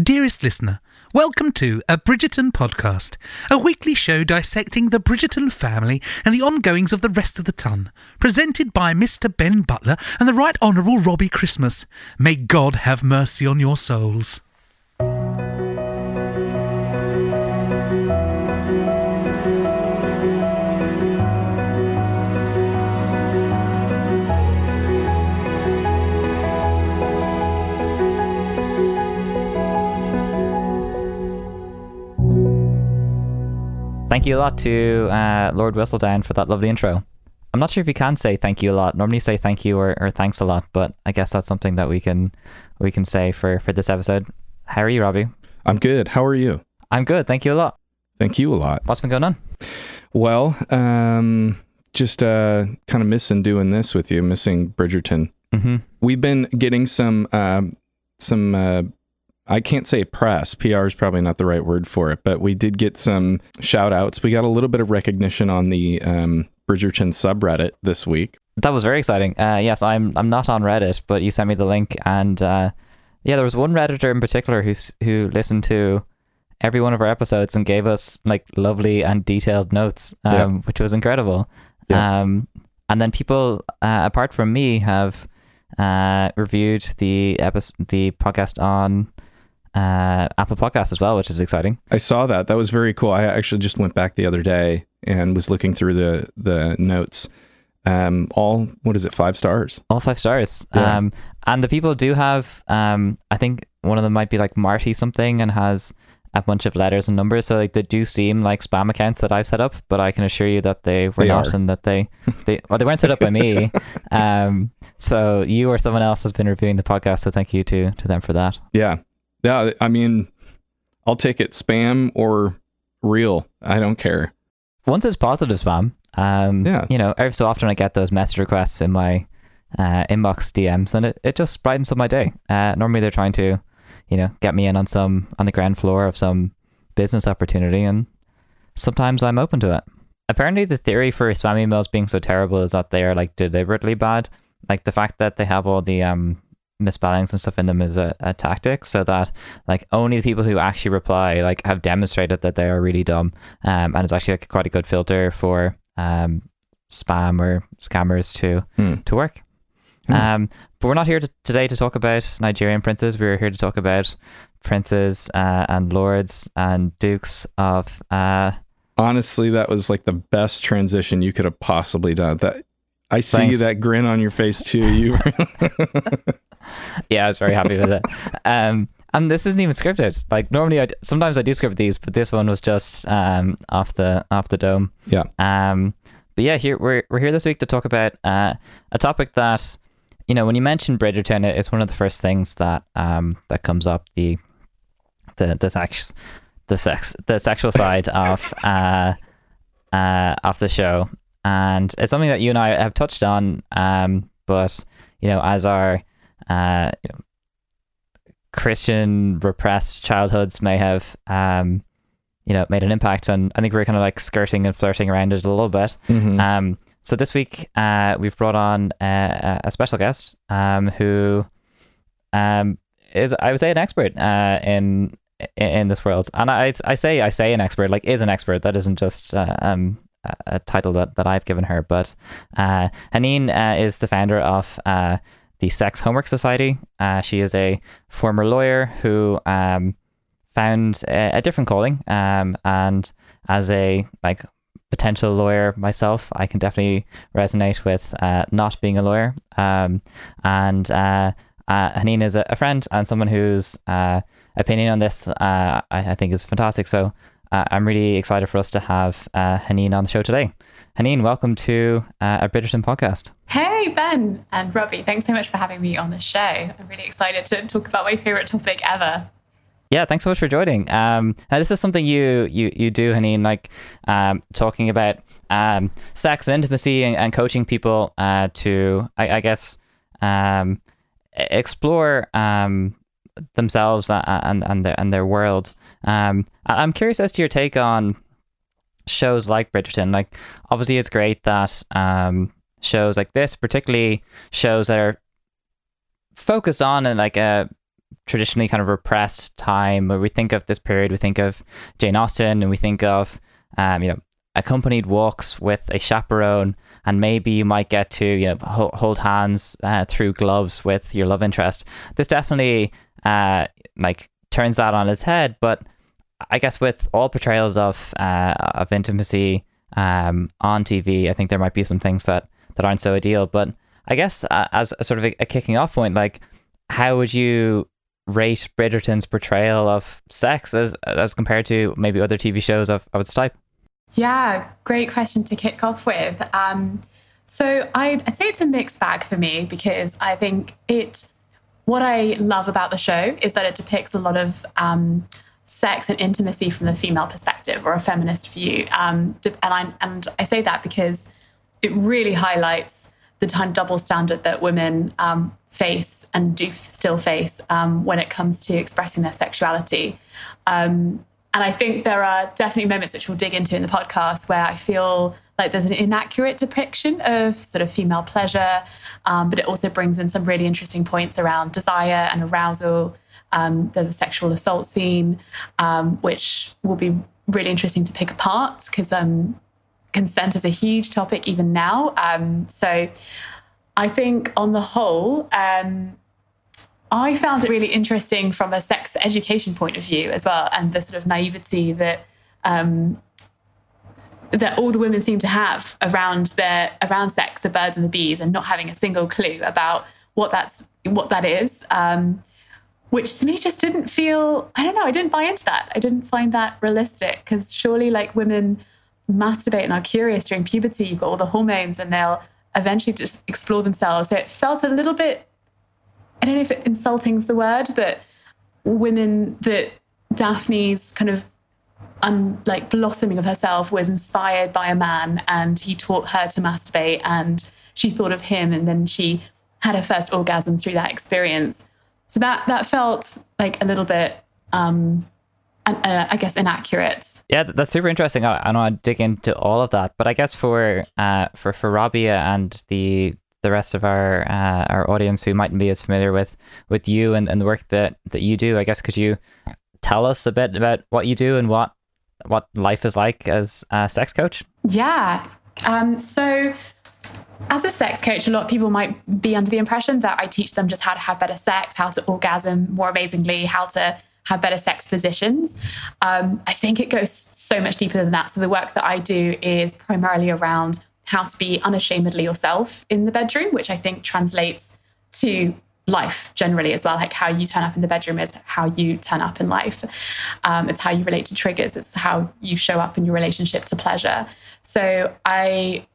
Dearest listener, welcome to A Bridgerton Podcast, a weekly show dissecting the Bridgerton family and the ongoings of the rest of the ton, presented by Mr. Ben Butler and the Right Honourable Robbie Christmas. May God have mercy on your souls. Thank you a lot to Lord Whistledown for that lovely intro. I'm not sure if you can say thank you a lot. Normally say thank you or thanks a lot, but I guess that's something that we can say for this episode. How are you, Robbie? I'm good. How are you? I'm good. Thank you a lot. Thank you a lot. What's been going on? Well, just kind of missing doing this with you, missing Bridgerton. Mm-hmm. We've been getting some I can't say press. PR is probably not the right word for it, but we did get some shout outs. We got a little bit of recognition on the Bridgerton subreddit this week. That was very exciting. Yes, I'm not on Reddit, but you sent me the link. And there was one Redditor in particular who listened to every one of our episodes and gave us like lovely and detailed notes, which was incredible. Yeah. And then people, apart from me, have reviewed the podcast on Apple Podcasts as well, which is exciting. I saw that. That was very cool. I actually just went back the other day and was looking through the notes. All 5 stars? All 5 stars. Yeah. And the people do have, I think one of them might be like Marty something and has a bunch of letters and numbers. So like they do seem like spam accounts that I've set up, but I can assure you that they were not and that they weren't set up by me. So you or someone else has been reviewing the podcast. So thank you to them for that. Yeah. Yeah, I mean, I'll take it spam or real. I don't care. Once it's positive spam, every so often I get those message requests in my inbox DMs, and it just brightens up my day. Normally they're trying to, get me in on the ground floor of some business opportunity, and sometimes I'm open to it. Apparently the theory for spam emails being so terrible is that they are like deliberately bad. Like the fact that they have all the misspellings and stuff in them is a tactic so that like only the people who actually reply like have demonstrated that they are really dumb, and it's actually like quite a good filter for spam or scammers to work. But we're not here today to talk about Nigerian princes. We're here to talk about princes and lords and dukes of honestly, that was like the best transition you could have possibly done. That I see. Thanks. That grin on your face too. You Yeah, I was very happy with it. And this isn't even scripted. Like normally sometimes I do script these, but this one was just off the dome. Yeah. But yeah, here we're here this week to talk about a topic that, when you mention Bridgerton, it's one of the first things that that comes up, the sexual side of the show. And it's something that you and I have touched on, but as our Christian repressed childhoods may have made an impact on, I think we're kind of like skirting and flirting around it a little bit. Mm-hmm. So this week we've brought on a special guest who is, I would say, an expert in this world. And I say an expert, like is an expert. That isn't just a title that I've given her, but Haneen is the founder of The Sex Homework Society. She is a former lawyer who found a different calling, and as a like potential lawyer myself, I can definitely resonate with not being a lawyer. And Haneen is a friend and someone whose opinion on this I think is fantastic. So I'm really excited for us to have Haneen on the show today. Haneen, welcome to A Bridgerton Podcast. Hey, Ben and Robbie. Thanks so much for having me on the show. I'm really excited to talk about my favorite topic ever. Yeah, thanks so much for joining. Now this is something you do, Haneen, like talking about sex and intimacy and coaching people to, I guess, explore themselves and their world. I'm curious as to your take on shows like Bridgerton. Like obviously it's great that shows like this, particularly shows that are focused on and like traditionally kind of repressed time, where we think of this period, we think of Jane Austen, and we think of, accompanied walks with a chaperone, and maybe you might get to, hold hands through gloves with your love interest. This definitely turns that on its head. But I guess with all portrayals of intimacy on TV, I think there might be some things that aren't so ideal. But I guess as a sort of a kicking off point, like, how would you rate Bridgerton's portrayal of sex as compared to maybe other TV shows of its type? Yeah, great question to kick off with. So I'd say it's a mixed bag for me, because I think what I love about the show is that it depicts a lot of sex and intimacy from the female perspective, or a feminist view. And I say that because it really highlights the double standard that women face and do still face when it comes to expressing their sexuality. And I think there are definitely moments which we'll dig into in the podcast where I feel like there's an inaccurate depiction of sort of female pleasure, but it also brings in some really interesting points around desire and arousal. There's a sexual assault scene, which will be really interesting to pick apart, because consent is a huge topic even now. So I think on the whole, I found it really interesting from a sex education point of view as well, and the sort of naivety that all the women seem to have around sex, the birds and the bees, and not having a single clue about what that is, which to me just didn't feel, I don't know, I didn't buy into that. I didn't find that realistic, because surely, like, women masturbate and are curious during puberty. You've got all the hormones, and they'll eventually just explore themselves. So it felt a little bit, I don't know if insulting's the word, but Daphne's kind of blossoming of herself was inspired by a man, and he taught her to masturbate, and she thought of him, and then she had her first orgasm through that experience. So that felt like a little bit, I guess, inaccurate. Yeah, that's super interesting. I want to dig into all of that, but I guess for Rabia and the rest of our audience who mightn't be as familiar with you and the work that you do, I guess, could you tell us a bit about what you do and what life is like as a sex coach? Yeah. So as a sex coach, a lot of people might be under the impression that I teach them just how to have better sex, how to orgasm more amazingly, how to have better sex positions. I think it goes so much deeper than that. So the work that I do is primarily around how to be unashamedly yourself in the bedroom, which I think translates to life generally as well. Like, how you turn up in the bedroom is how you turn up in life. It's how you relate to triggers. It's how you show up in your relationship to pleasure. So I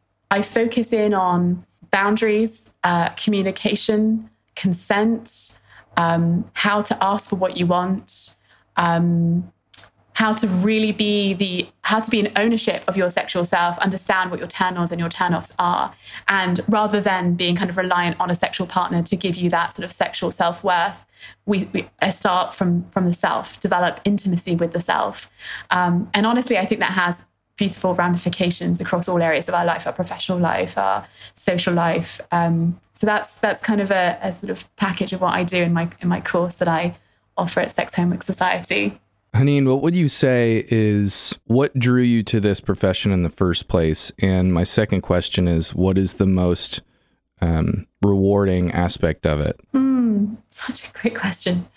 focus in on boundaries, communication, consent, how to ask for what you want, how to be in ownership of your sexual self, understand what your turn-ons and your turn-offs are. And rather than being kind of reliant on a sexual partner to give you that sort of sexual self-worth, I start from the self, develop intimacy with the self. And honestly, I think that has beautiful ramifications across all areas of our life, our professional life, our social life. So that's kind of a sort of package of what I do in my course that I offer at Sex Homework Society. Haneen, what would you say is what drew you to this profession in the first place? And my second question is, what is the most rewarding aspect of it? Such a great question.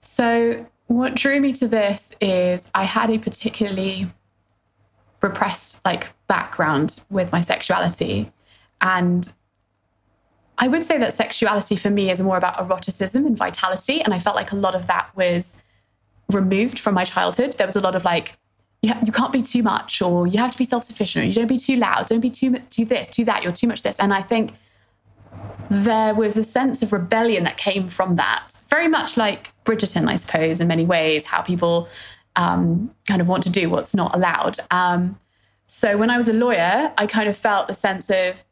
So what drew me to this is I had a particularly repressed background with my sexuality. And I would say that sexuality for me is more about eroticism and vitality. And I felt like a lot of that was removed from my childhood. There was a lot of you can't be too much, or you have to be self-sufficient, or you don't be too loud, don't be too this, too that, you're too much this. And I think there was a sense of rebellion that came from that, very much like Bridgerton, I suppose, in many ways, how people kind of want to do what's not allowed. So when I was a lawyer, I kind of felt the sense of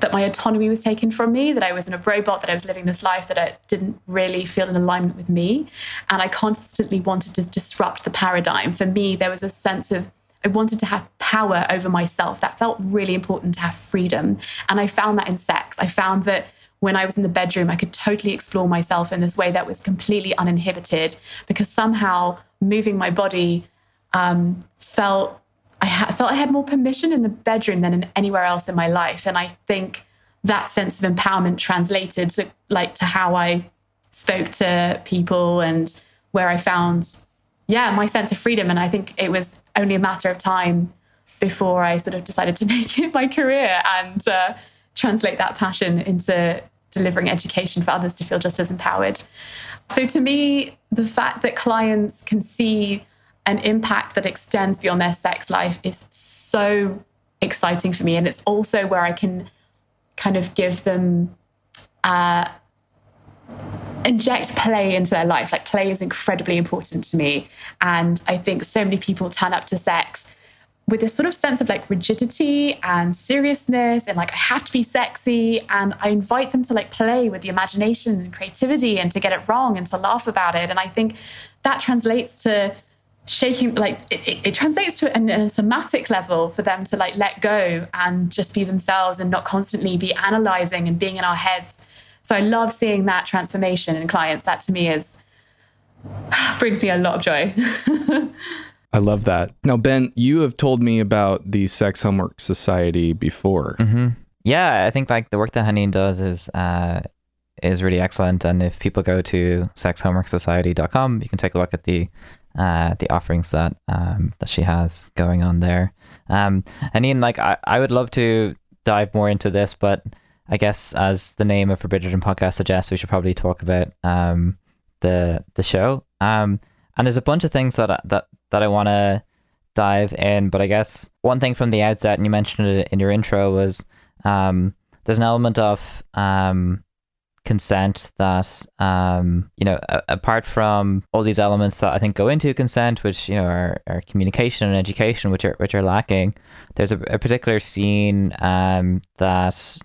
that my autonomy was taken from me, that I was in a robot, that I was living this life that I didn't really feel in alignment with me. And I constantly wanted to disrupt the paradigm. For me, there was a sense of, I wanted to have power over myself. That felt really important, to have freedom. And I found that in sex. I found that when I was in the bedroom, I could totally explore myself in this way that was completely uninhibited, because somehow moving my body felt I had more permission in the bedroom than in anywhere else in my life. And I think that sense of empowerment translated to how I spoke to people and where I found, my sense of freedom. And I think it was only a matter of time before I sort of decided to make it my career and translate that passion into delivering education for others to feel just as empowered. So to me, the fact that clients can see an impact that extends beyond their sex life is so exciting for me. And it's also where I can kind of give them, inject play into their life. Like, play is incredibly important to me. And I think so many people turn up to sex with this sort of sense of rigidity and seriousness and I have to be sexy. And I invite them to play with the imagination and creativity and to get it wrong and to laugh about it. And I think that translates to shaking, it translates to a somatic level for them to let go and just be themselves and not constantly be analyzing and being in our heads. So I love seeing that transformation in clients. That to me brings me a lot of joy. I love that. Now, Ben, you have told me about the Sex Homework Society before. Mm-hmm. Yeah, I think the work that Haneen does is really excellent. And if people go to sexhomeworksociety.com, you can take a look at the offerings that that she has going on there. Haneen, I would love to dive more into this, but I guess as the name of the Bridgerton podcast suggests, we should probably talk about the show. And there's a bunch of things that I want to dive in, but I guess one thing from the outset, and you mentioned it in your intro, was there's an element of consent that, apart from all these elements that I think go into consent, which, are communication and education, which are lacking, there's a particular scene that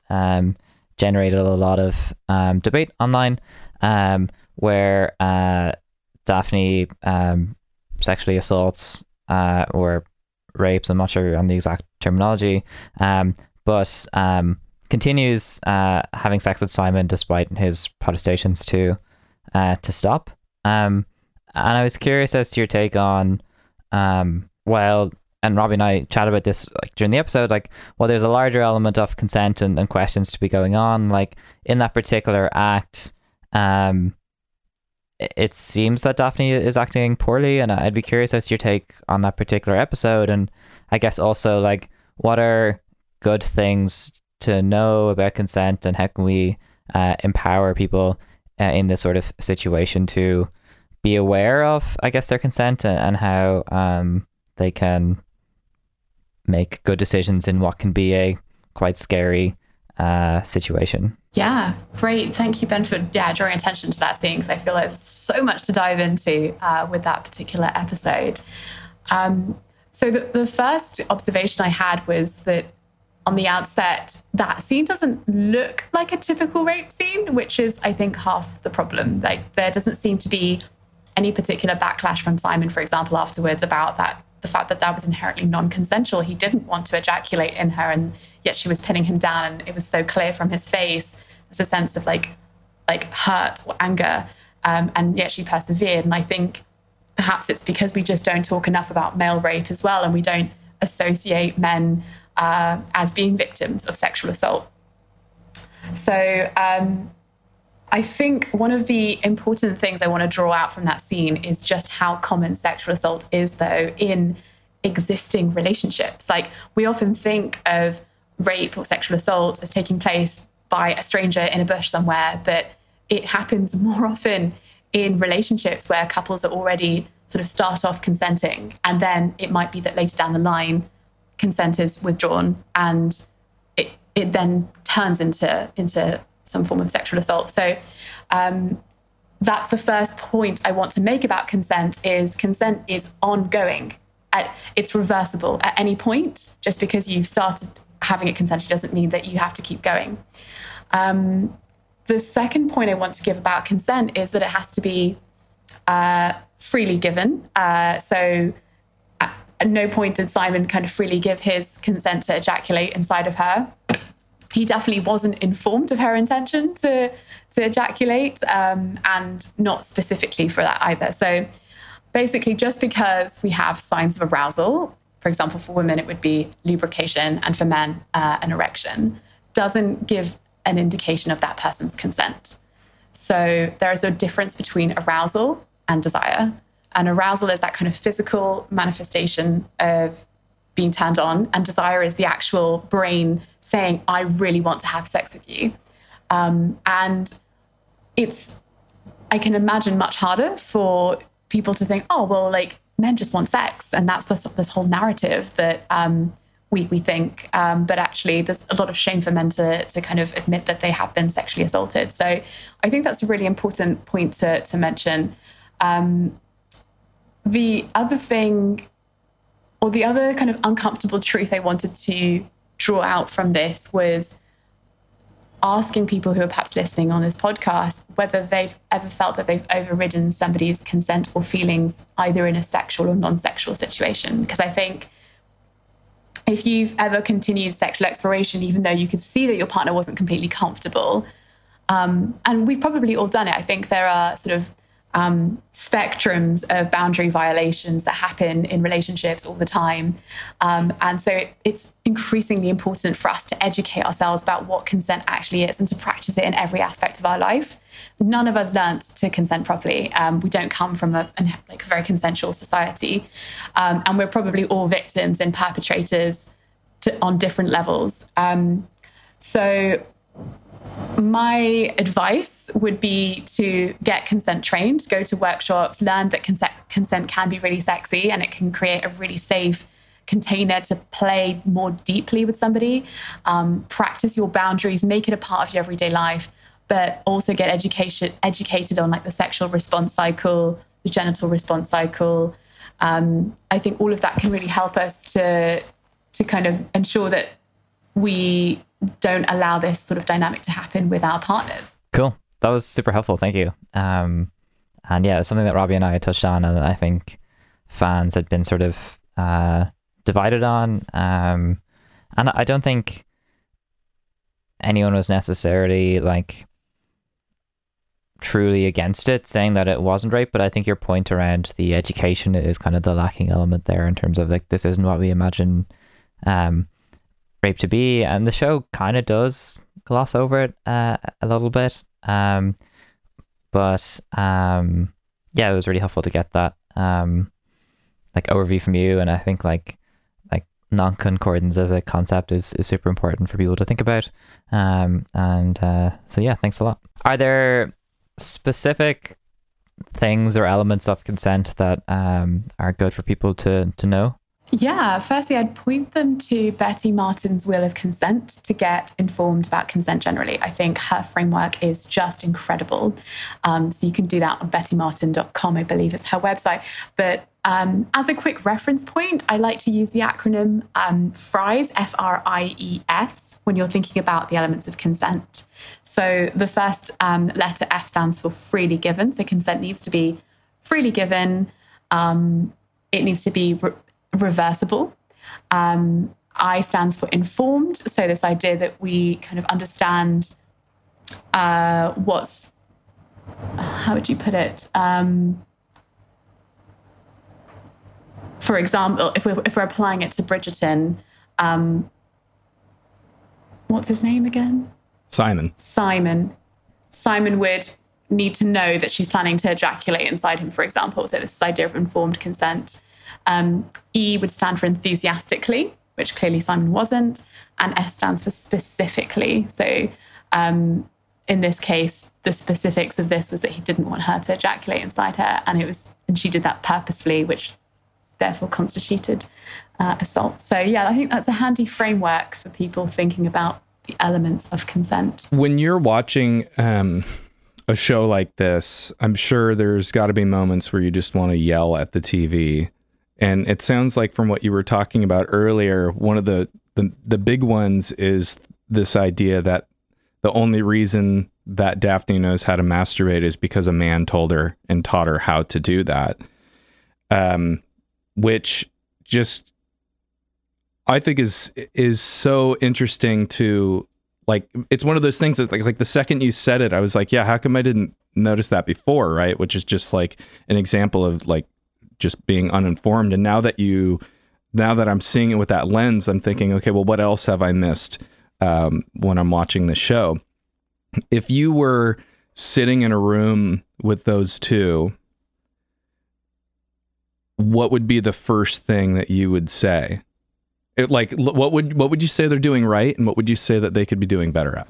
generated a lot of debate online where Daphne sexually assaults or rapes, I'm not sure on the exact terminology, but continues having sex with Simon despite his protestations to stop. And I was curious as to your take on, and Robbie and I chatted about this during the episode, there's a larger element of consent and questions to be going on. In that particular act, it seems that Daphne is acting poorly, and I'd be curious as to your take on that particular episode. And I guess also, what are good things to know about consent, and how can we empower people in this sort of situation to be aware of, I guess, their consent and how they can make good decisions in what can be a quite scary situation. Yeah, great. Thank you, Ben, for drawing attention to that scene, because I feel there's so much to dive into with that particular episode. So the first observation I had was that on the outset, that scene doesn't look like a typical rape scene, which is, I think, half the problem. There doesn't seem to be any particular backlash from Simon, for example, afterwards about that, the fact that that was inherently non-consensual. He didn't want to ejaculate in her, and yet she was pinning him down, and it was so clear from his face. There's a sense of hurt or anger, and yet she persevered. And I think perhaps it's because we just don't talk enough about male rape as well, and we don't associate men as being victims of sexual assault. So I think one of the important things I want to draw out from that scene is just how common sexual assault is, though, in existing relationships. We often think of rape or sexual assault as taking place by a stranger in a bush somewhere, but it happens more often in relationships where couples are already sort of start off consenting, and then it might be that later down the line consent is withdrawn, and it then turns into some form of sexual assault. So that's the first point I want to make about consent, is consent is ongoing. It's reversible at any point. Just because you've started having it consensually doesn't mean that you have to keep going. The second point I want to give about consent is that it has to be freely given. So at no point did Simon kind of freely give his consent to ejaculate inside of her. he definitely wasn't informed of her intention to ejaculate, and not specifically for that either. So basically, just because we have signs of arousal, for example, for women, it would be lubrication, and for men, an erection, doesn't give an indication of that person's consent. So there is a difference between arousal and desire. And arousal is that kind of physical manifestation of being turned on, and desire is the actual brain saying, I really want to have sex with you. And it's, I can imagine, much harder for people to think, oh, well, like, men just want sex. And that's this whole narrative that we think. But actually, there's a lot of shame for men to kind of admit that they have been sexually assaulted. So I think that's a really important point to mention. The other thing, or the other kind of uncomfortable truth I wanted to draw out from this, was asking people who are perhaps listening on this podcast whether they've ever felt that they've overridden somebody's consent or feelings, either in a sexual or non-sexual situation. Because I think if you've ever continued sexual exploration, even though you could see that your partner wasn't completely comfortable, and we've probably all done it, I think there are sort of spectrums of boundary violations that happen in relationships all the time. And so it's increasingly important for us to educate ourselves about what consent actually is and to practice it in every aspect of our life. None of us learnt to consent properly. We don't come from a very consensual society. And we're probably all victims and perpetrators on different levels. So my advice would be to get consent trained, go to workshops, learn that consent can be really sexy, and it can create a really safe container to play more deeply with somebody. Practice your boundaries, make it a part of your everyday life, but also get educated on the sexual response cycle, the genital response cycle. I think all of that can really help us to kind of ensure that we don't allow this sort of dynamic to happen with our partners. Cool. That was super helpful. Thank you. And yeah, it was something that Robbie and I had touched on, and I think fans had been sort of divided on. And I don't think anyone was necessarily truly against it, saying that it wasn't right. But I think your point around the education is kind of the lacking element there, in terms of this isn't what we imagine rape to be, and the show kind of does gloss over it a little bit, but yeah, it was really helpful to get that overview from you. And I think non-concordance as a concept is super important for people to think about, so yeah, thanks a lot. Are there specific things or elements of consent that are good for people to know? Yeah, firstly, I'd point them to Betty Martin's Wheel of Consent to get informed about consent generally. I think her framework is just incredible. So you can do that on bettymartin.com, I believe is her website. But as a quick reference point, I like to use the acronym FRIES, F-R-I-E-S, when you're thinking about the elements of consent. So the first letter, F, stands for freely given. So consent needs to be freely given. It needs to be reversible. I stands for informed. So this idea that we kind of understand how would you put it? For example, if we're applying it to Bridgerton, what's his name again? Simon. Simon would need to know that she's planning to ejaculate inside him, for example. So this idea of informed consent. E would stand for enthusiastically, which clearly Simon wasn't, and S stands for specifically. So in this case, the specifics of this was that he didn't want her to ejaculate inside her, and she did that purposefully, which therefore constituted assault. So yeah, I think that's a handy framework for people thinking about the elements of consent. When you're watching a show like this, I'm sure there's got to be moments where you just want to yell at the TV. And it sounds like, from what you were talking about earlier, one of the big ones is this idea that the only reason that Daphne knows how to masturbate is because a man told her and taught her how to do that. Which just, I think, is so interesting to like, it's one of those things that like the second you said it, I was like, yeah, how come I didn't notice that before? Right. Which is just like an example of like just being uninformed. And now that I'm seeing it with that lens, I'm thinking, okay, well, what else have I missed when I'm watching the show? If you were sitting in a room with those two, what would be the first thing that you would say? What would you say they're doing right, and what would you say that they could be doing better at?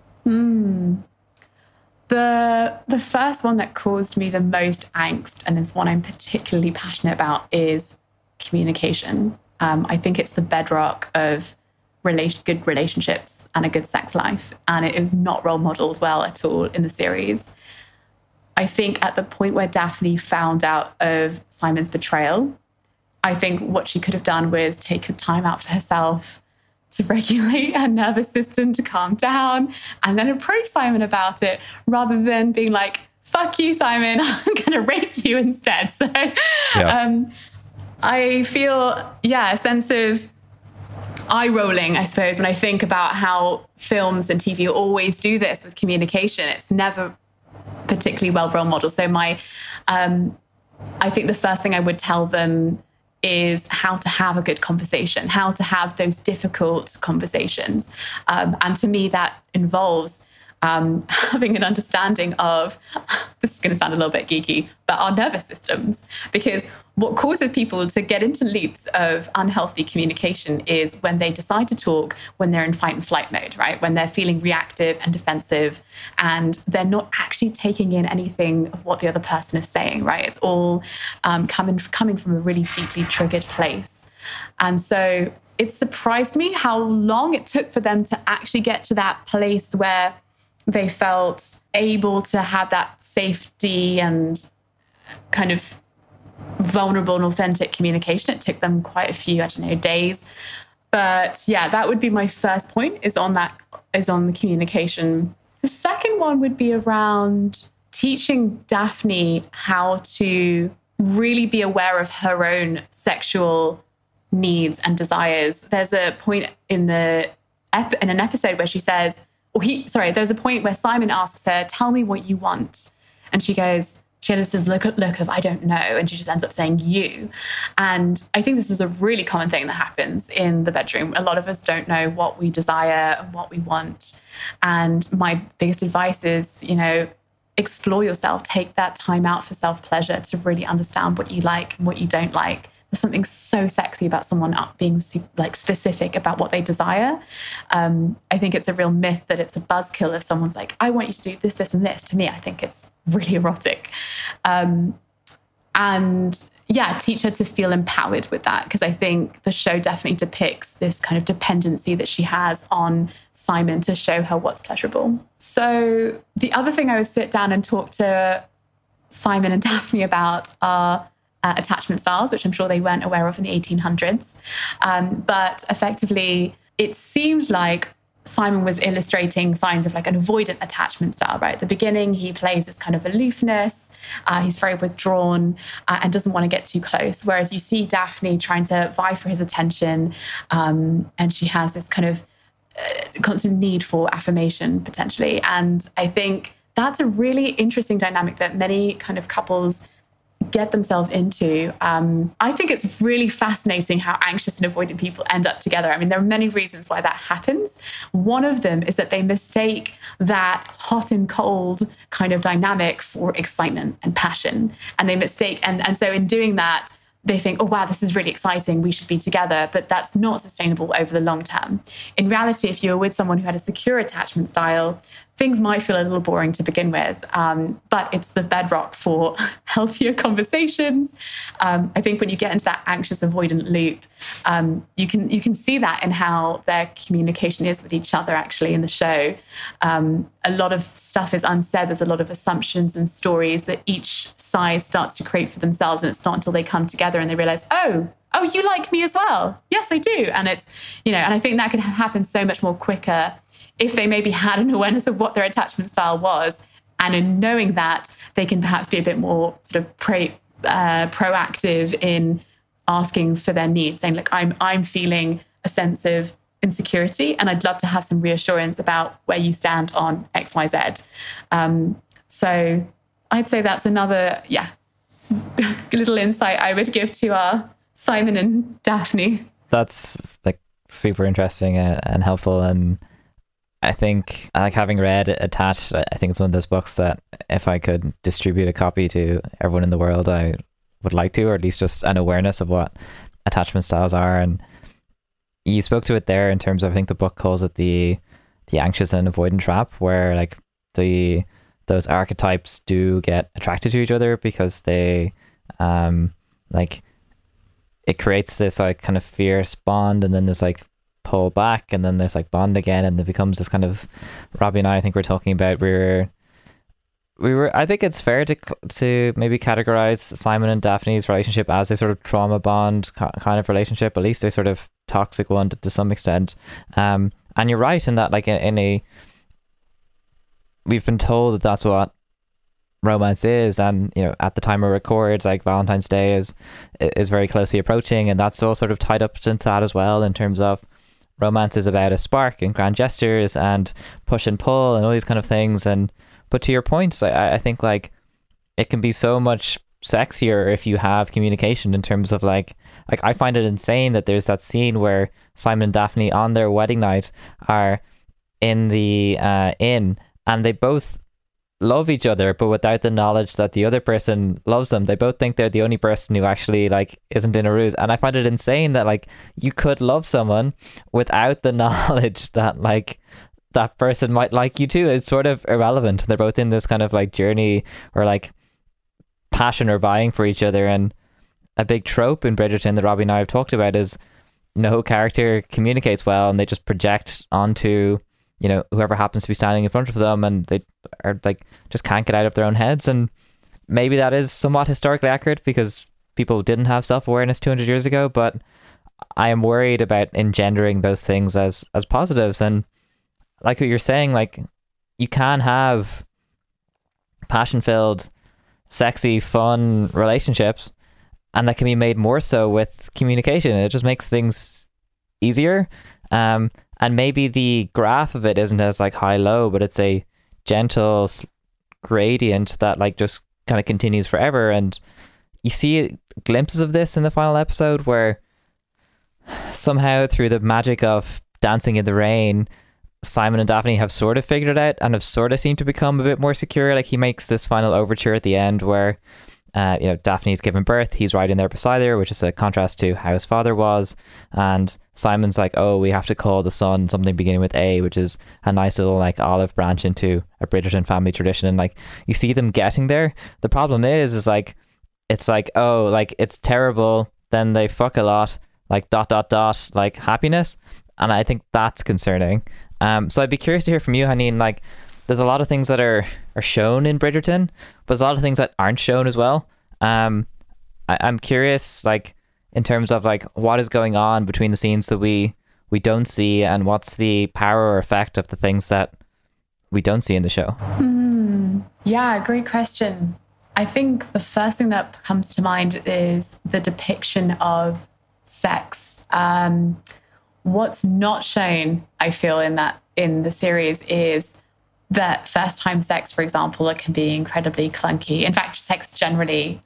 The first one that caused me the most angst, and is one I'm particularly passionate about, is communication. I think it's the bedrock of good relationships and a good sex life, and it is not role modeled well at all in the series. I think at the point where Daphne found out of Simon's betrayal, I think what she could have done was take a time out for herself to regulate her nervous system, to calm down, and then approach Simon about it, rather than being like, fuck you, Simon, I'm going to rape you instead. So yeah. I feel, a sense of eye rolling, I suppose, when I think about how films and TV always do this with communication. It's never particularly well role model. So I think the first thing I would tell them is how to have a good conversation, how to have those difficult conversations. And to me, that involves having an understanding of, this is going to sound a little bit geeky, but our nervous systems. Because what causes people to get into loops of unhealthy communication is when they decide to talk when they're in fight and flight mode, right? When they're feeling reactive and defensive, and they're not actually taking in anything of what the other person is saying, right? It's all coming from a really deeply triggered place. And so it surprised me how long it took for them to actually get to that place where they felt able to have that safety and kind of vulnerable and authentic communication. It took them quite a few, days. But yeah, that would be my first point, is on the communication. The second one would be around teaching Daphne how to really be aware of her own sexual needs and desires. There's a point in an episode where she says, there's a point where Simon asks her, tell me what you want. And she goes, she has this look of, I don't know. And she just ends up saying you. And I think this is a really common thing that happens in the bedroom. A lot of us don't know what we desire and what we want. And my biggest advice is, explore yourself. Take that time out for self-pleasure to really understand what you like and what you don't like. There's something so sexy about someone being like specific about what they desire. I think it's a real myth that it's a buzzkill if someone's like, I want you to do this, this, and this. To me, I think it's really erotic. Teach her to feel empowered with that, because I think the show definitely depicts this kind of dependency that she has on Simon to show her what's pleasurable. So the other thing I would sit down and talk to Simon and Daphne about are attachment styles, which I'm sure they weren't aware of in the 1800s. But effectively, it seems like Simon was illustrating signs of like an avoidant attachment style, right? At the beginning, he plays this kind of aloofness. He's very withdrawn and doesn't want to get too close. Whereas you see Daphne trying to vie for his attention. And she has this kind of constant need for affirmation, potentially. And I think that's a really interesting dynamic that many kind of couples get themselves into. I think it's really fascinating how anxious and avoidant people end up together. I mean, there are many reasons why that happens. One of them is that they mistake that hot and cold kind of dynamic for excitement and passion. And they mistake, and so in doing that, they think, oh, wow, this is really exciting. We should be together. But that's not sustainable over the long term. In reality, if you were with someone who had a secure attachment style, things might feel a little boring to begin with. But it's the bedrock for healthier conversations. I think when you get into that anxious avoidant loop, you can see that in how their communication is with each other, actually, in the show. A lot of stuff is unsaid. There's a lot of assumptions and stories that each side starts to create for themselves. And it's not until they come together and they realize, oh, you like me as well. Yes, I do. And it's, and I think that could happen so much more quicker if they maybe had an awareness of what their attachment style was. And in knowing that, they can perhaps be a bit more sort of proactive in asking for their needs, saying, look, I'm feeling a sense of insecurity, and I'd love to have some reassurance about where you stand on X, Y, Z. So I'd say that's another, little insight I would give to our Simon and Daphne. That's super interesting and helpful. And I think, having read Attached, I think it's one of those books that if I could distribute a copy to everyone in the world, I would like to, or at least just an awareness of what attachment styles are. And you spoke to it there in terms of, I think the book calls it the anxious and avoidant trap, where those archetypes do get attracted to each other because they it creates this kind of fierce bond, and then this pull back, and then this bond again, and it becomes this kind of, Robbie and I think we're talking about, we were I think it's fair to maybe categorize Simon and Daphne's relationship as a sort of trauma bond kind of relationship, at least a sort of toxic one to some extent. And you're right in that we've been told that that's what romance is, and at the time of records, Valentine's Day is very closely approaching, and that's all sort of tied up into that as well, in terms of romance is about a spark and grand gestures and push and pull and all these kind of things. But to your points, I think it can be so much sexier if you have communication, in terms of I find it insane that there's that scene where Simon and Daphne on their wedding night are in the inn, and they both love each other, but without the knowledge that the other person loves them. They both think they're the only person who actually isn't in a ruse. And I find it insane that you could love someone without the knowledge that that person might like you too. It's sort of irrelevant. They're both in this kind of journey or passion or vying for each other. And a big trope in Bridgerton that Robbie and I have talked about is no character communicates well, and they just project onto whoever happens to be standing in front of them, and they are just can't get out of their own heads. And maybe that is somewhat historically accurate because people didn't have self-awareness 200 years ago, but I am worried about engendering those things as positives. And what you're saying, you can have passion-filled, sexy, fun relationships, and that can be made more so with communication. It just makes things easier. And maybe the graph of it isn't as high-low, but it's a gentle gradient that just kind of continues forever. And you see glimpses of this in the final episode, where somehow through the magic of dancing in the rain, Simon and Daphne have sort of figured it out and have sort of seemed to become a bit more secure. He makes this final overture at the end where, Daphne's given birth, he's right in there beside her, which is a contrast to how his father was. And Simon's oh, we have to call the son something beginning with A, which is a nice little olive branch into a Bridgerton family tradition. And you see them getting there. The problem is it's it's terrible. Then they fuck a lot, ... happiness. And I think that's concerning. So I'd be curious to hear from you, Haneen, there's a lot of things that are shown in Bridgerton, but there's a lot of things that aren't shown as well. I'm curious, in terms of what is going on between the scenes that we don't see, and what's the power or effect of the things that we don't see in the show? Yeah, great question. I think the first thing that comes to mind is the depiction of sex. What's not shown, I feel, in the series is that first-time sex, for example, can be incredibly clunky. In fact, sex generally,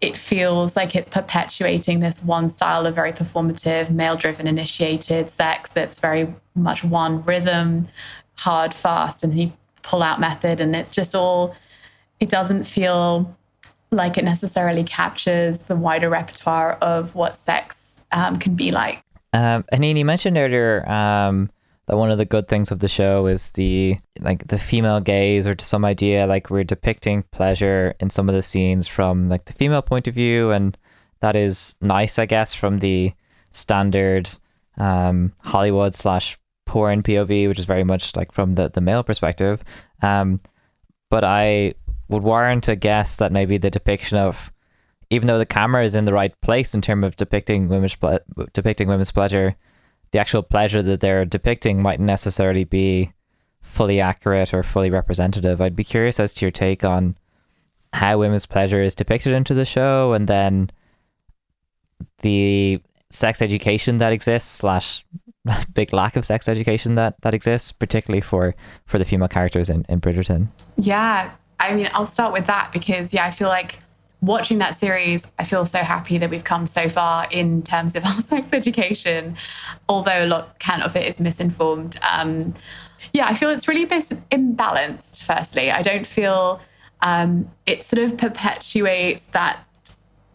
it feels like it's perpetuating this one style of very performative, male-driven, initiated sex that's very much one rhythm, hard, fast, and the pull-out method. And it's just all, it doesn't feel like it necessarily captures the wider repertoire of what sex can be like. Haneen, you mentioned earlier that one of the good things of the show is the female gaze, or to some idea we're depicting pleasure in some of the scenes from the female point of view, and that is nice, I guess, from the standard Hollywood / porn POV, which is very much from the male perspective. But I would warrant a guess that maybe the depiction of, even though the camera is in the right place in terms of depicting women's pleasure, the actual pleasure that they're depicting mightn't necessarily be fully accurate or fully representative. I'd be curious as to your take on how women's pleasure is depicted into the show, and then the sex education that exists slash big lack of sex education that exists, particularly for the female characters in Bridgerton. Yeah, I mean, I'll start with that because, yeah, I feel like watching that series, I feel so happy that we've come so far in terms of our sex education, although a lot can of it is misinformed. Yeah, I feel it's really imbalanced, firstly. I don't feel it sort of perpetuates that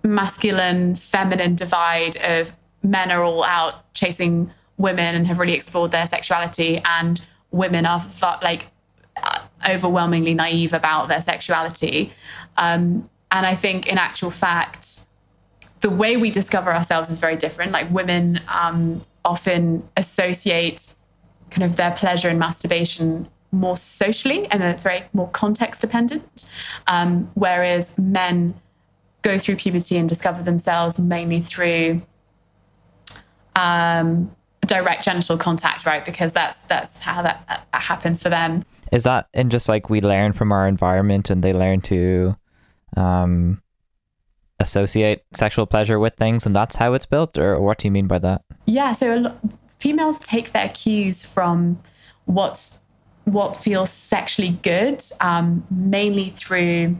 masculine, feminine divide of men are all out chasing women and have really explored their sexuality, and women are like overwhelmingly naive about their sexuality. And I think in actual fact, the way we discover ourselves is very different. Like women often associate kind of their pleasure in masturbation more socially, and it's very more context dependent. Whereas men go through puberty and discover themselves mainly through direct genital contact, right? Because that's how that happens for them. Is that in just like we learn from our environment and they learn to associate sexual pleasure with things and that's how it's built, or what do you mean by that? Yeah, so females take their cues from what feels sexually good, mainly through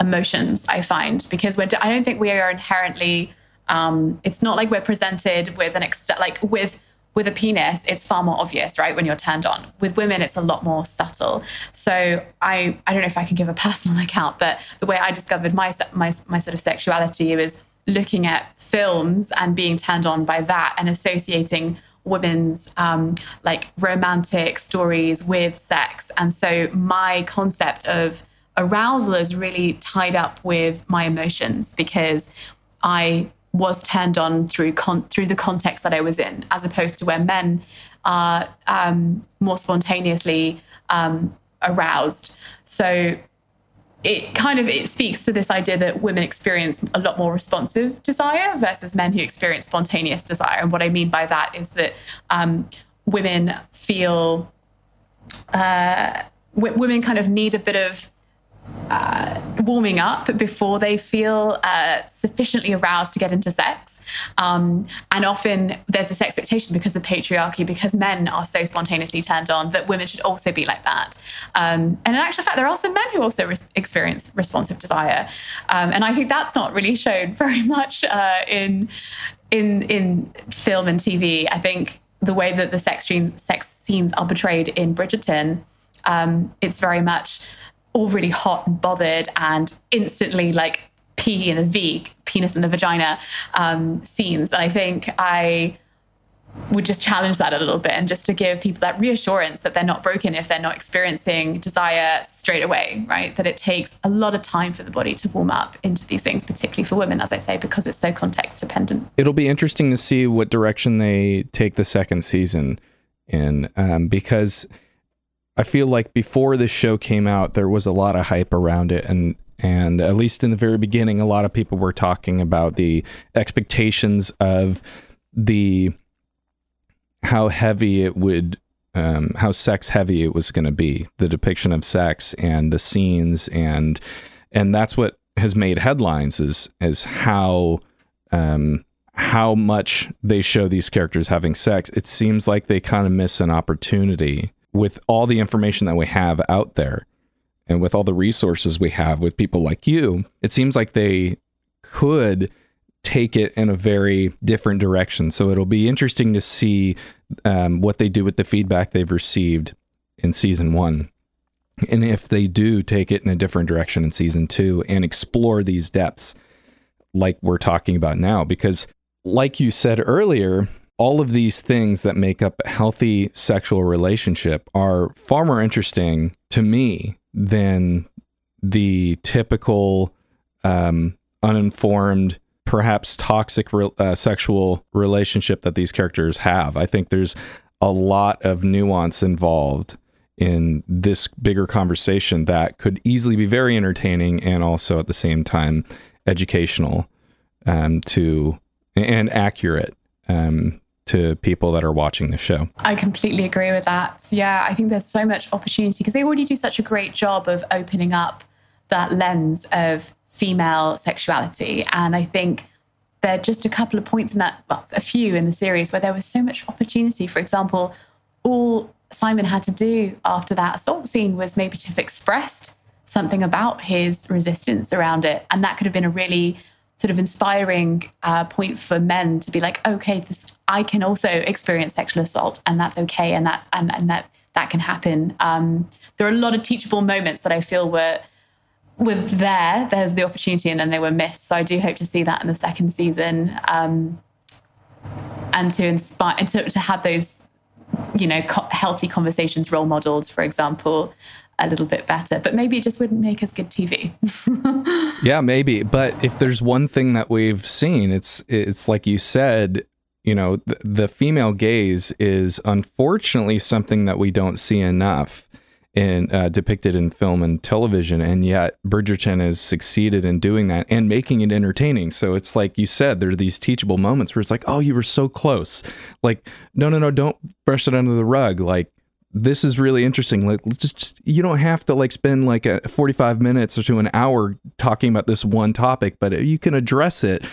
emotions, I find, because I don't think we are inherently it's not like we're presented with with a penis. It's far more obvious, right, when you're turned on. With women, it's a lot more subtle. So I don't know if I can give a personal account, but the way I discovered my sort of sexuality was looking at films and being turned on by that and associating women's like romantic stories with sex. And so my concept of arousal is really tied up with my emotions, because I was turned on through the context that I was in, as opposed to where men are more spontaneously aroused. So it speaks to this idea that women experience a lot more responsive desire versus men who experience spontaneous desire. And what I mean by that is that women feel women kind of need a bit of warming up before they feel sufficiently aroused to get into sex. And often there's this expectation because of patriarchy, because men are so spontaneously turned on, that women should also be like that. And in actual fact, there are also men who also experience responsive desire. And I think that's not really shown very much in film and TV. I think the way that the sex scenes are portrayed in Bridgerton, it's very much all really hot and bothered and instantly like P and a V, penis and the vagina scenes. And I think I would just challenge that a little bit, and just to give people that reassurance that they're not broken if they're not experiencing desire straight away, right? That it takes a lot of time for the body to warm up into these things, particularly for women, as I say, because it's so context dependent. It'll be interesting to see what direction they take the second season in, because I feel like before this show came out, there was a lot of hype around it. And at least in the very beginning, a lot of people were talking about the expectations of how heavy it would, how sex heavy it was going to be, the depiction of sex and the scenes. And that's what has made headlines is how much they show these characters having sex. It seems like they kind of miss an opportunity with all the information that we have out there and with all the resources we have with people like you. It seems like they could take it in a very different direction. So it'll be interesting to see what they do with the feedback they've received in season one, and if they do take it in a different direction in season two and explore these depths like we're talking about now. Because like you said earlier, all of these things that make up a healthy sexual relationship are far more interesting to me than the typical uninformed, perhaps toxic sexual relationship that these characters have. I think there's a lot of nuance involved in this bigger conversation that could easily be very entertaining and also at the same time educational and accurate to people that are watching the show. I completely agree with that. So yeah, I think there's so much opportunity because they already do such a great job of opening up that lens of female sexuality. And I think there are just a couple of points in that, well, a few in the series where there was so much opportunity. For example, all Simon had to do after that assault scene was maybe to have expressed something about his resistance around it. And that could have been a really sort of inspiring point for men to be like, okay, this, I can also experience sexual assault, and that's okay. And that's, and that can happen. There are a lot of teachable moments that I feel were there. There's the opportunity, and then they were missed. So I do hope to see that in the second season, and to inspire and to have those, you know, healthy conversations role models, for example, a little bit better. But maybe it just wouldn't make us good TV. Yeah, maybe. But if there's one thing that we've seen, it's like you said, you know, the female gaze is unfortunately something that we don't see enough in depicted in film and television. And yet Bridgerton has succeeded in doing that and making it entertaining. So it's like you said, there are these teachable moments where it's like, oh, you were so close. Like, no, don't brush it under the rug. Like, this is really interesting. Like, just, you don't have to like spend like a 45 minutes or to an hour talking about this one topic, but you can address it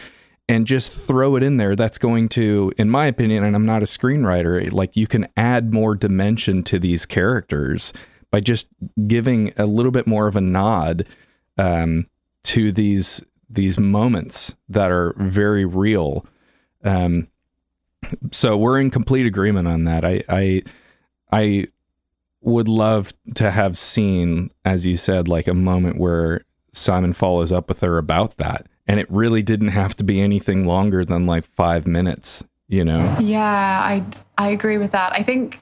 and just throw it in there. That's going to, in my opinion, and I'm not a screenwriter, like you can add more dimension to these characters by just giving a little bit more of a nod to these moments that are very real. So we're in complete agreement on that. I would love to have seen, as you said, like a moment where Simon follows up with her about that. And it really didn't have to be anything longer than like 5 minutes, you know? Yeah, I agree with that. I think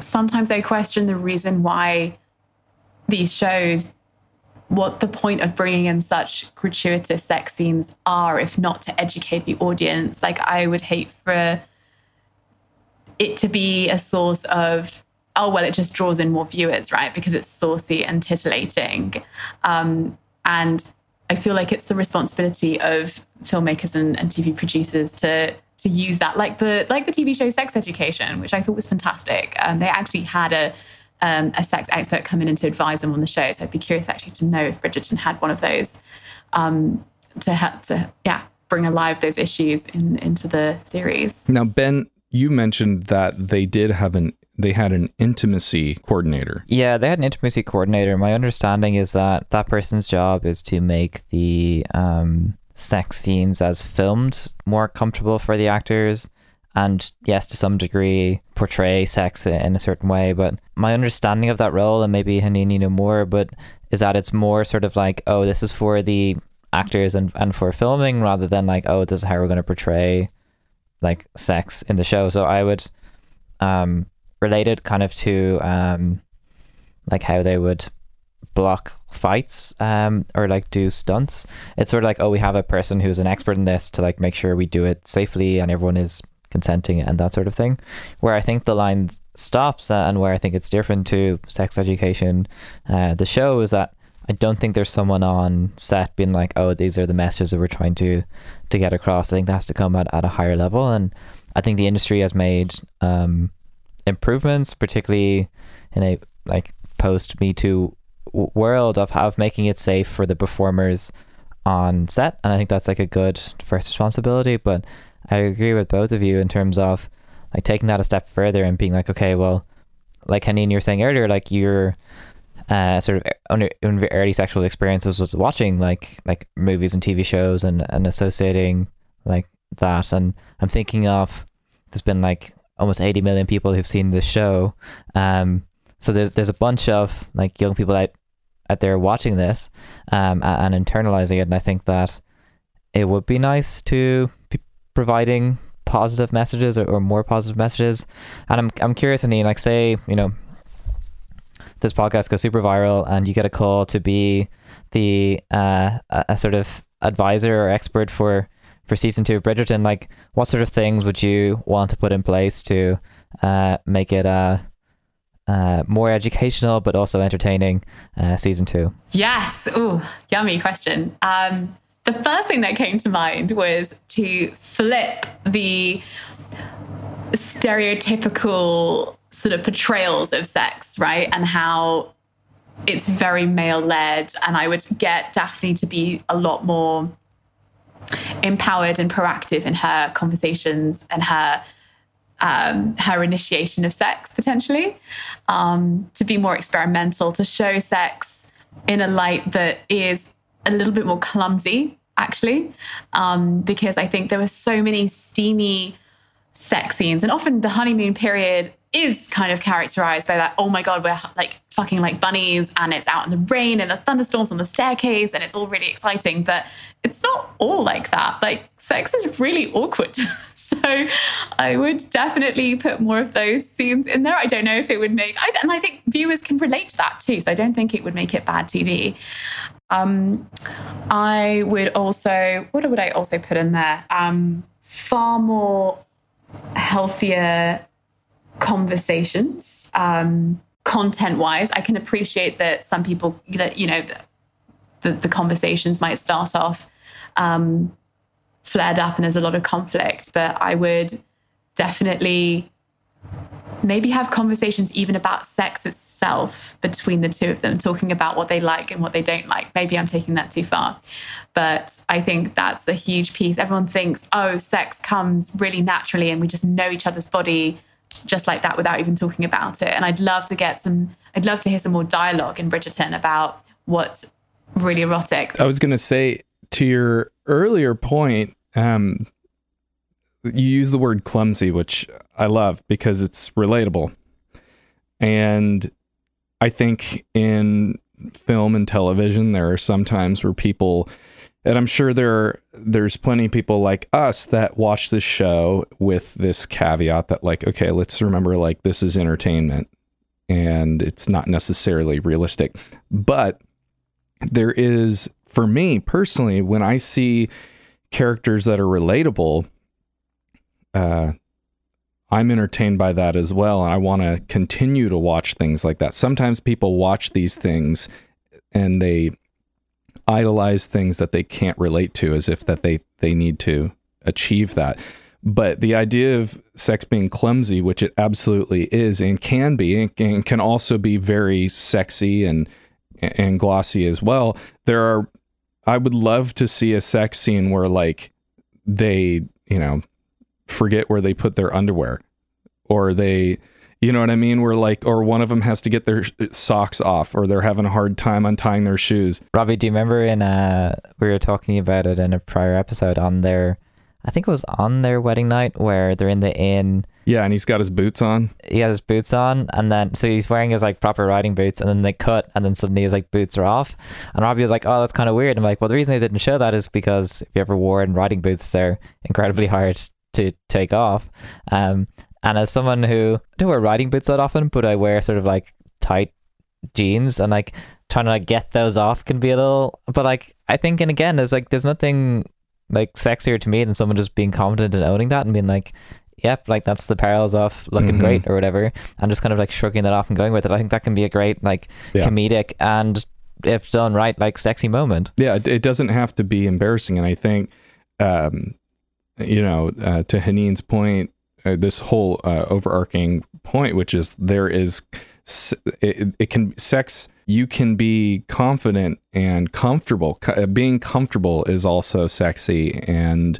sometimes I question the reason why these shows, what the point of bringing in such gratuitous sex scenes are, if not to educate the audience. Like, I would hate for it to be a source of, oh, well, it just draws in more viewers, right? Because it's saucy and titillating. And I feel like it's the responsibility of filmmakers and TV producers to use that, like the TV show Sex Education, which I thought was fantastic. They actually had a sex expert come in to advise them on the show. So I'd be curious actually to know if Bridgerton had one of those to bring alive those issues into the series. Now, Ben, you mentioned that they had an intimacy coordinator. Yeah, they had an intimacy coordinator. My understanding is that person's job is to make the sex scenes as filmed more comfortable for the actors, and yes, to some degree portray sex in a certain way. But my understanding of that role, and maybe Haneen, you know more, but is that it's more sort of like, oh, this is for the actors and for filming, rather than like, oh, this is how we're going to portray like sex in the show. So I would relate it kind of to like how they would block fights or like do stunts. It's sort of like, oh, we have a person who's an expert in this to like make sure we do it safely and everyone is consenting and that sort of thing. Where I think the line stops and where I think it's different to Sex Education, the show, is that I don't think there's someone on set being like, oh, these are the messages that we're trying to get across. I think that has to come at a higher level. And I think the industry has made improvements, particularly in a like post Me Too world, of making it safe for the performers on set. And I think that's like a good first responsibility. But I agree with both of you in terms of like taking that a step further and being like, okay, well, like Haneen, you were saying earlier, like you're sort of early sexual experiences was watching like movies and TV shows and associating like that. And I'm thinking of, there's been like almost 80 million people who've seen this show. So there's a bunch of like young people out there watching this and internalizing it. And I think that it would be nice to be providing positive messages or more positive messages. And I'm curious, Haneen, like say, you know, this podcast goes super viral and you get a call to be the a sort of advisor or expert for season 2 of Bridgerton. Like, what sort of things would you want to put in place to make it a more educational but also entertaining season 2? Yes. Ooh, yummy question. The first thing that came to mind was to flip the stereotypical sort of portrayals of sex, right? And how it's very male-led. And I would get Daphne to be a lot more empowered and proactive in her conversations and her initiation of sex, potentially, to be more experimental, to show sex in a light that is a little bit more clumsy, actually, because I think there were so many steamy sex scenes. And often the honeymoon period is kind of characterized by that, oh my God, we're like fucking like bunnies, and it's out in the rain and the thunderstorms on the staircase, and it's all really exciting. But it's not all like that. Like, sex is really awkward. So I would definitely put more of those scenes in there. I don't know if it would make... And I think viewers can relate to that too, so I don't think it would make it bad TV. I would also... What would I also put in there? Far more healthier conversations, content-wise. I can appreciate that some people, that, you know, the conversations might start off flared up and there's a lot of conflict, but I would definitely maybe have conversations even about sex itself between the two of them, talking about what they like and what they don't like. Maybe I'm taking that too far, but I think that's a huge piece. Everyone thinks, oh, sex comes really naturally and we just know each other's body just like that without even talking about it. And I'd love to hear some more dialogue in Bridgerton about what's really erotic. I was going to say, to your earlier point, you use the word clumsy, which I love because it's relatable. And I think in film and television, there are some times where people, and I'm sure there's plenty of people like us that watch this show with this caveat that, like, okay, let's remember, like, this is entertainment and it's not necessarily realistic. But there is, for me personally, when I see characters that are relatable, I'm entertained by that as well. And I want to continue to watch things like that. Sometimes people watch these things and they idolize things that they can't relate to, as if that they need to achieve that. But the idea of sex being clumsy, which it absolutely is and can be, and can also be very sexy and glossy as well. I would love to see a sex scene where, like, they, you know, forget where they put their underwear, or they, you know what I mean? Where, like, or one of them has to get their socks off, or they're having a hard time untying their shoes. Robbie, do you remember we were talking about it in a prior episode on I think it was on their wedding night, where they're in the inn. Yeah, and he's got his boots on. He has his boots on, and then so he's wearing his, like, proper riding boots, and then they cut, and then suddenly his, like, boots are off. And Robbie was like, oh, that's kind of weird. I'm like, well, the reason they didn't show that is because if you ever wore in riding boots, they're incredibly hard to take off. And as someone who, I don't wear riding boots that often, but I wear sort of, like, tight jeans, and, like, trying to, like, get those off can be a little, but, like, I think, and again, it's like, there's nothing, like, sexier to me than someone just being confident and owning that and being like, yep, like, that's the perils of looking great or whatever, and just kind of, like, shrugging that off and going with it. I think that can be a great, like, comedic and, if done right, like, sexy moment. Yeah, it doesn't have to be embarrassing. And I think, to Haneen's point, this whole overarching point, which is there is, you can be confident and comfortable. Being comfortable is also sexy and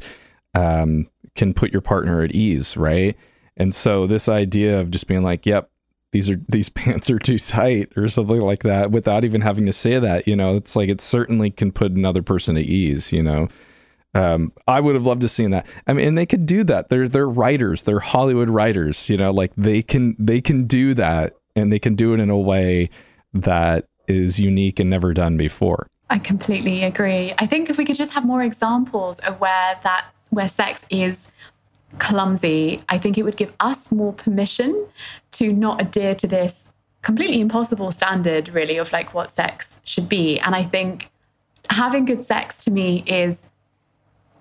can put your partner at ease, right? And so this idea of just being like, yep, these pants are too tight or something like that, without even having to say that, you know, it's like, it certainly can put another person at ease, you know? I would have loved to have seen that. I mean, and they could do that. They're writers, they're Hollywood writers, you know, like they can do that, and they can do it in a way that is unique and never done before. I completely agree. I think if we could just have more examples of where sex is clumsy, I think it would give us more permission to not adhere to this completely impossible standard, really, of, like, what sex should be. And I think having good sex, to me, is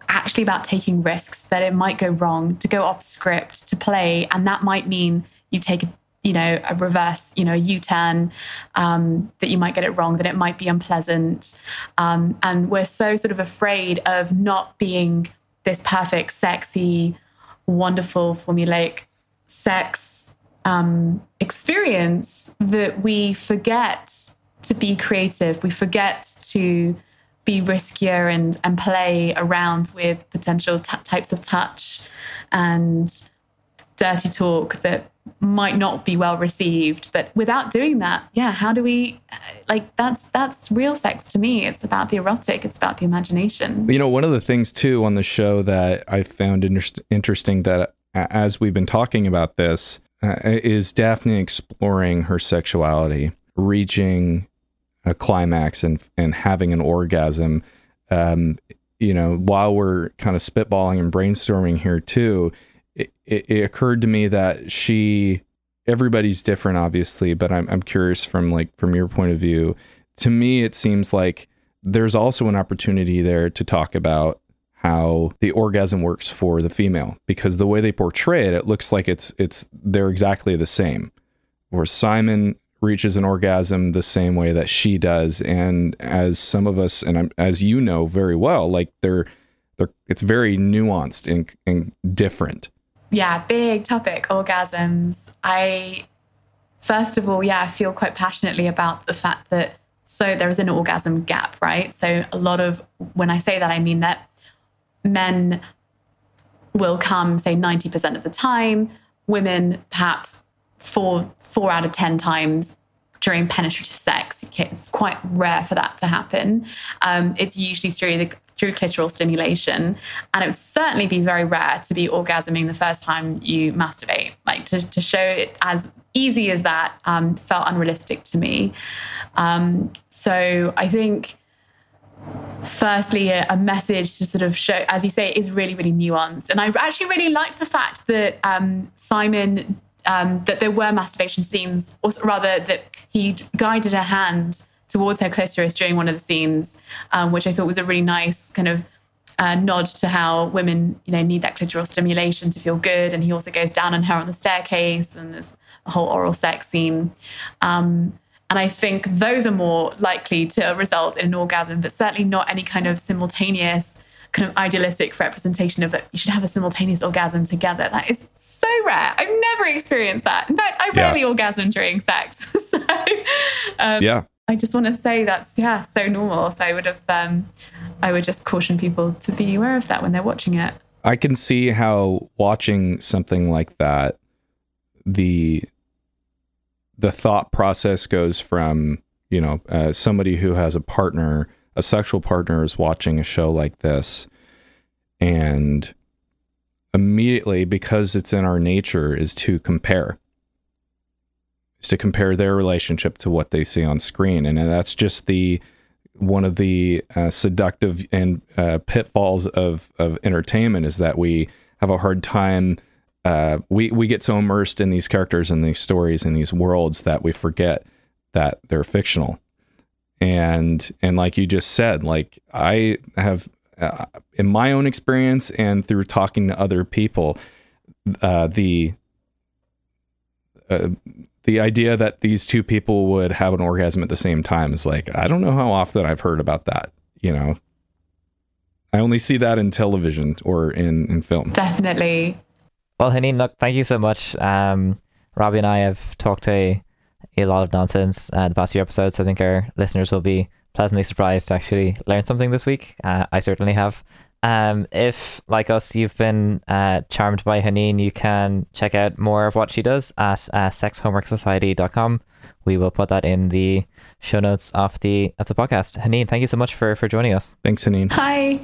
actually about taking risks, that it might go wrong, to go off script, to play. And that might mean you take, you know, a reverse, you know, a U-turn, that you might get it wrong, that it might be unpleasant. And we're so sort of afraid of not being this perfect, sexy, wonderful, formulaic sex experience that we forget to be creative. We forget to be riskier and play around with potential types of touch and dirty talk that might not be well received. But without doing that, yeah, how do we, like, that's real sex to me. It's about the erotic. It's about the imagination. You know, one of the things too on the show that I found interesting that as we've been talking about this is Daphne exploring her sexuality, reaching a climax and having an orgasm. You know, while we're kind of spitballing and brainstorming here too, it occurred to me that everybody's different, obviously, but I'm curious from your point of view. To me, it seems like there's also an opportunity there to talk about how the orgasm works for the female, because the way they portray it, it looks like they're exactly the same. Where Simon reaches an orgasm the same way that she does, and as some of us, and as you know very well, like it's very nuanced and different. Yeah, big topic, orgasms. I feel quite passionately about the fact that there is an orgasm gap, right? So a lot of, when I say that, I mean that men will come, say, 90% of the time, women perhaps four out of 10 times during penetrative sex. It's quite rare for that to happen. It's usually through clitoral stimulation, and it would certainly be very rare to be orgasming the first time you masturbate. Like, to show it as easy as that felt unrealistic to me. So I think firstly a message to sort of show, as you say, is really, really nuanced. And I actually really liked the fact that Simon, that there were masturbation scenes, or rather that he guided her hand towards her clitoris during one of the scenes, which I thought was a really nice kind of nod to how women, you know, need that clitoral stimulation to feel good. And he also goes down on her on the staircase, and there's a whole oral sex scene. And I think those are more likely to result in an orgasm, but certainly not any kind of simultaneous, kind of idealistic representation of it. You should have a simultaneous orgasm together. That is so rare. I've never experienced that. In fact, I rarely orgasm during sex. So I just want to say that's so normal. So I would just caution people to be aware of that when they're watching it. I can see how watching something like that, the thought process goes from, you know, somebody who has a sexual partner is watching a show like this, and immediately, because it's in our nature, is to compare their relationship to what they see on screen. And that's just one of the seductive and pitfalls of entertainment, is that we have a hard time. We get so immersed in these characters and these stories and these worlds that we forget that they're fictional. And like you just said, like, I have, in my own experience and through talking to other people, the idea that these two people would have an orgasm at the same time is like, I don't know how often I've heard about that, you know. I only see that in television or in film. Definitely. Well, Haneen, look, thank you so much. Robbie and I have talked a lot of nonsense the past few episodes. I think our listeners will be pleasantly surprised to actually learn something this week. I certainly have. If, like us, you've been charmed by Haneen, you can check out more of what she does at sexhomeworksociety.com. We will put that in the show notes of the podcast. Haneen, thank you so much for joining us. Thanks, Haneen. Hi.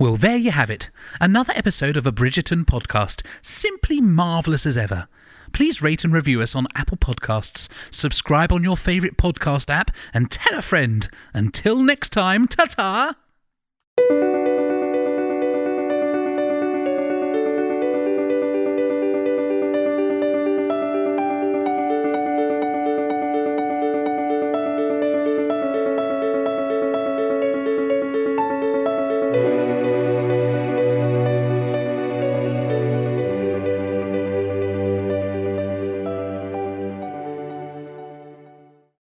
Well, there you have it. Another episode of a Bridgerton podcast. Simply marvellous as ever. Please rate and review us on Apple Podcasts, subscribe on your favourite podcast app, and tell a friend. Until next time, ta-ta!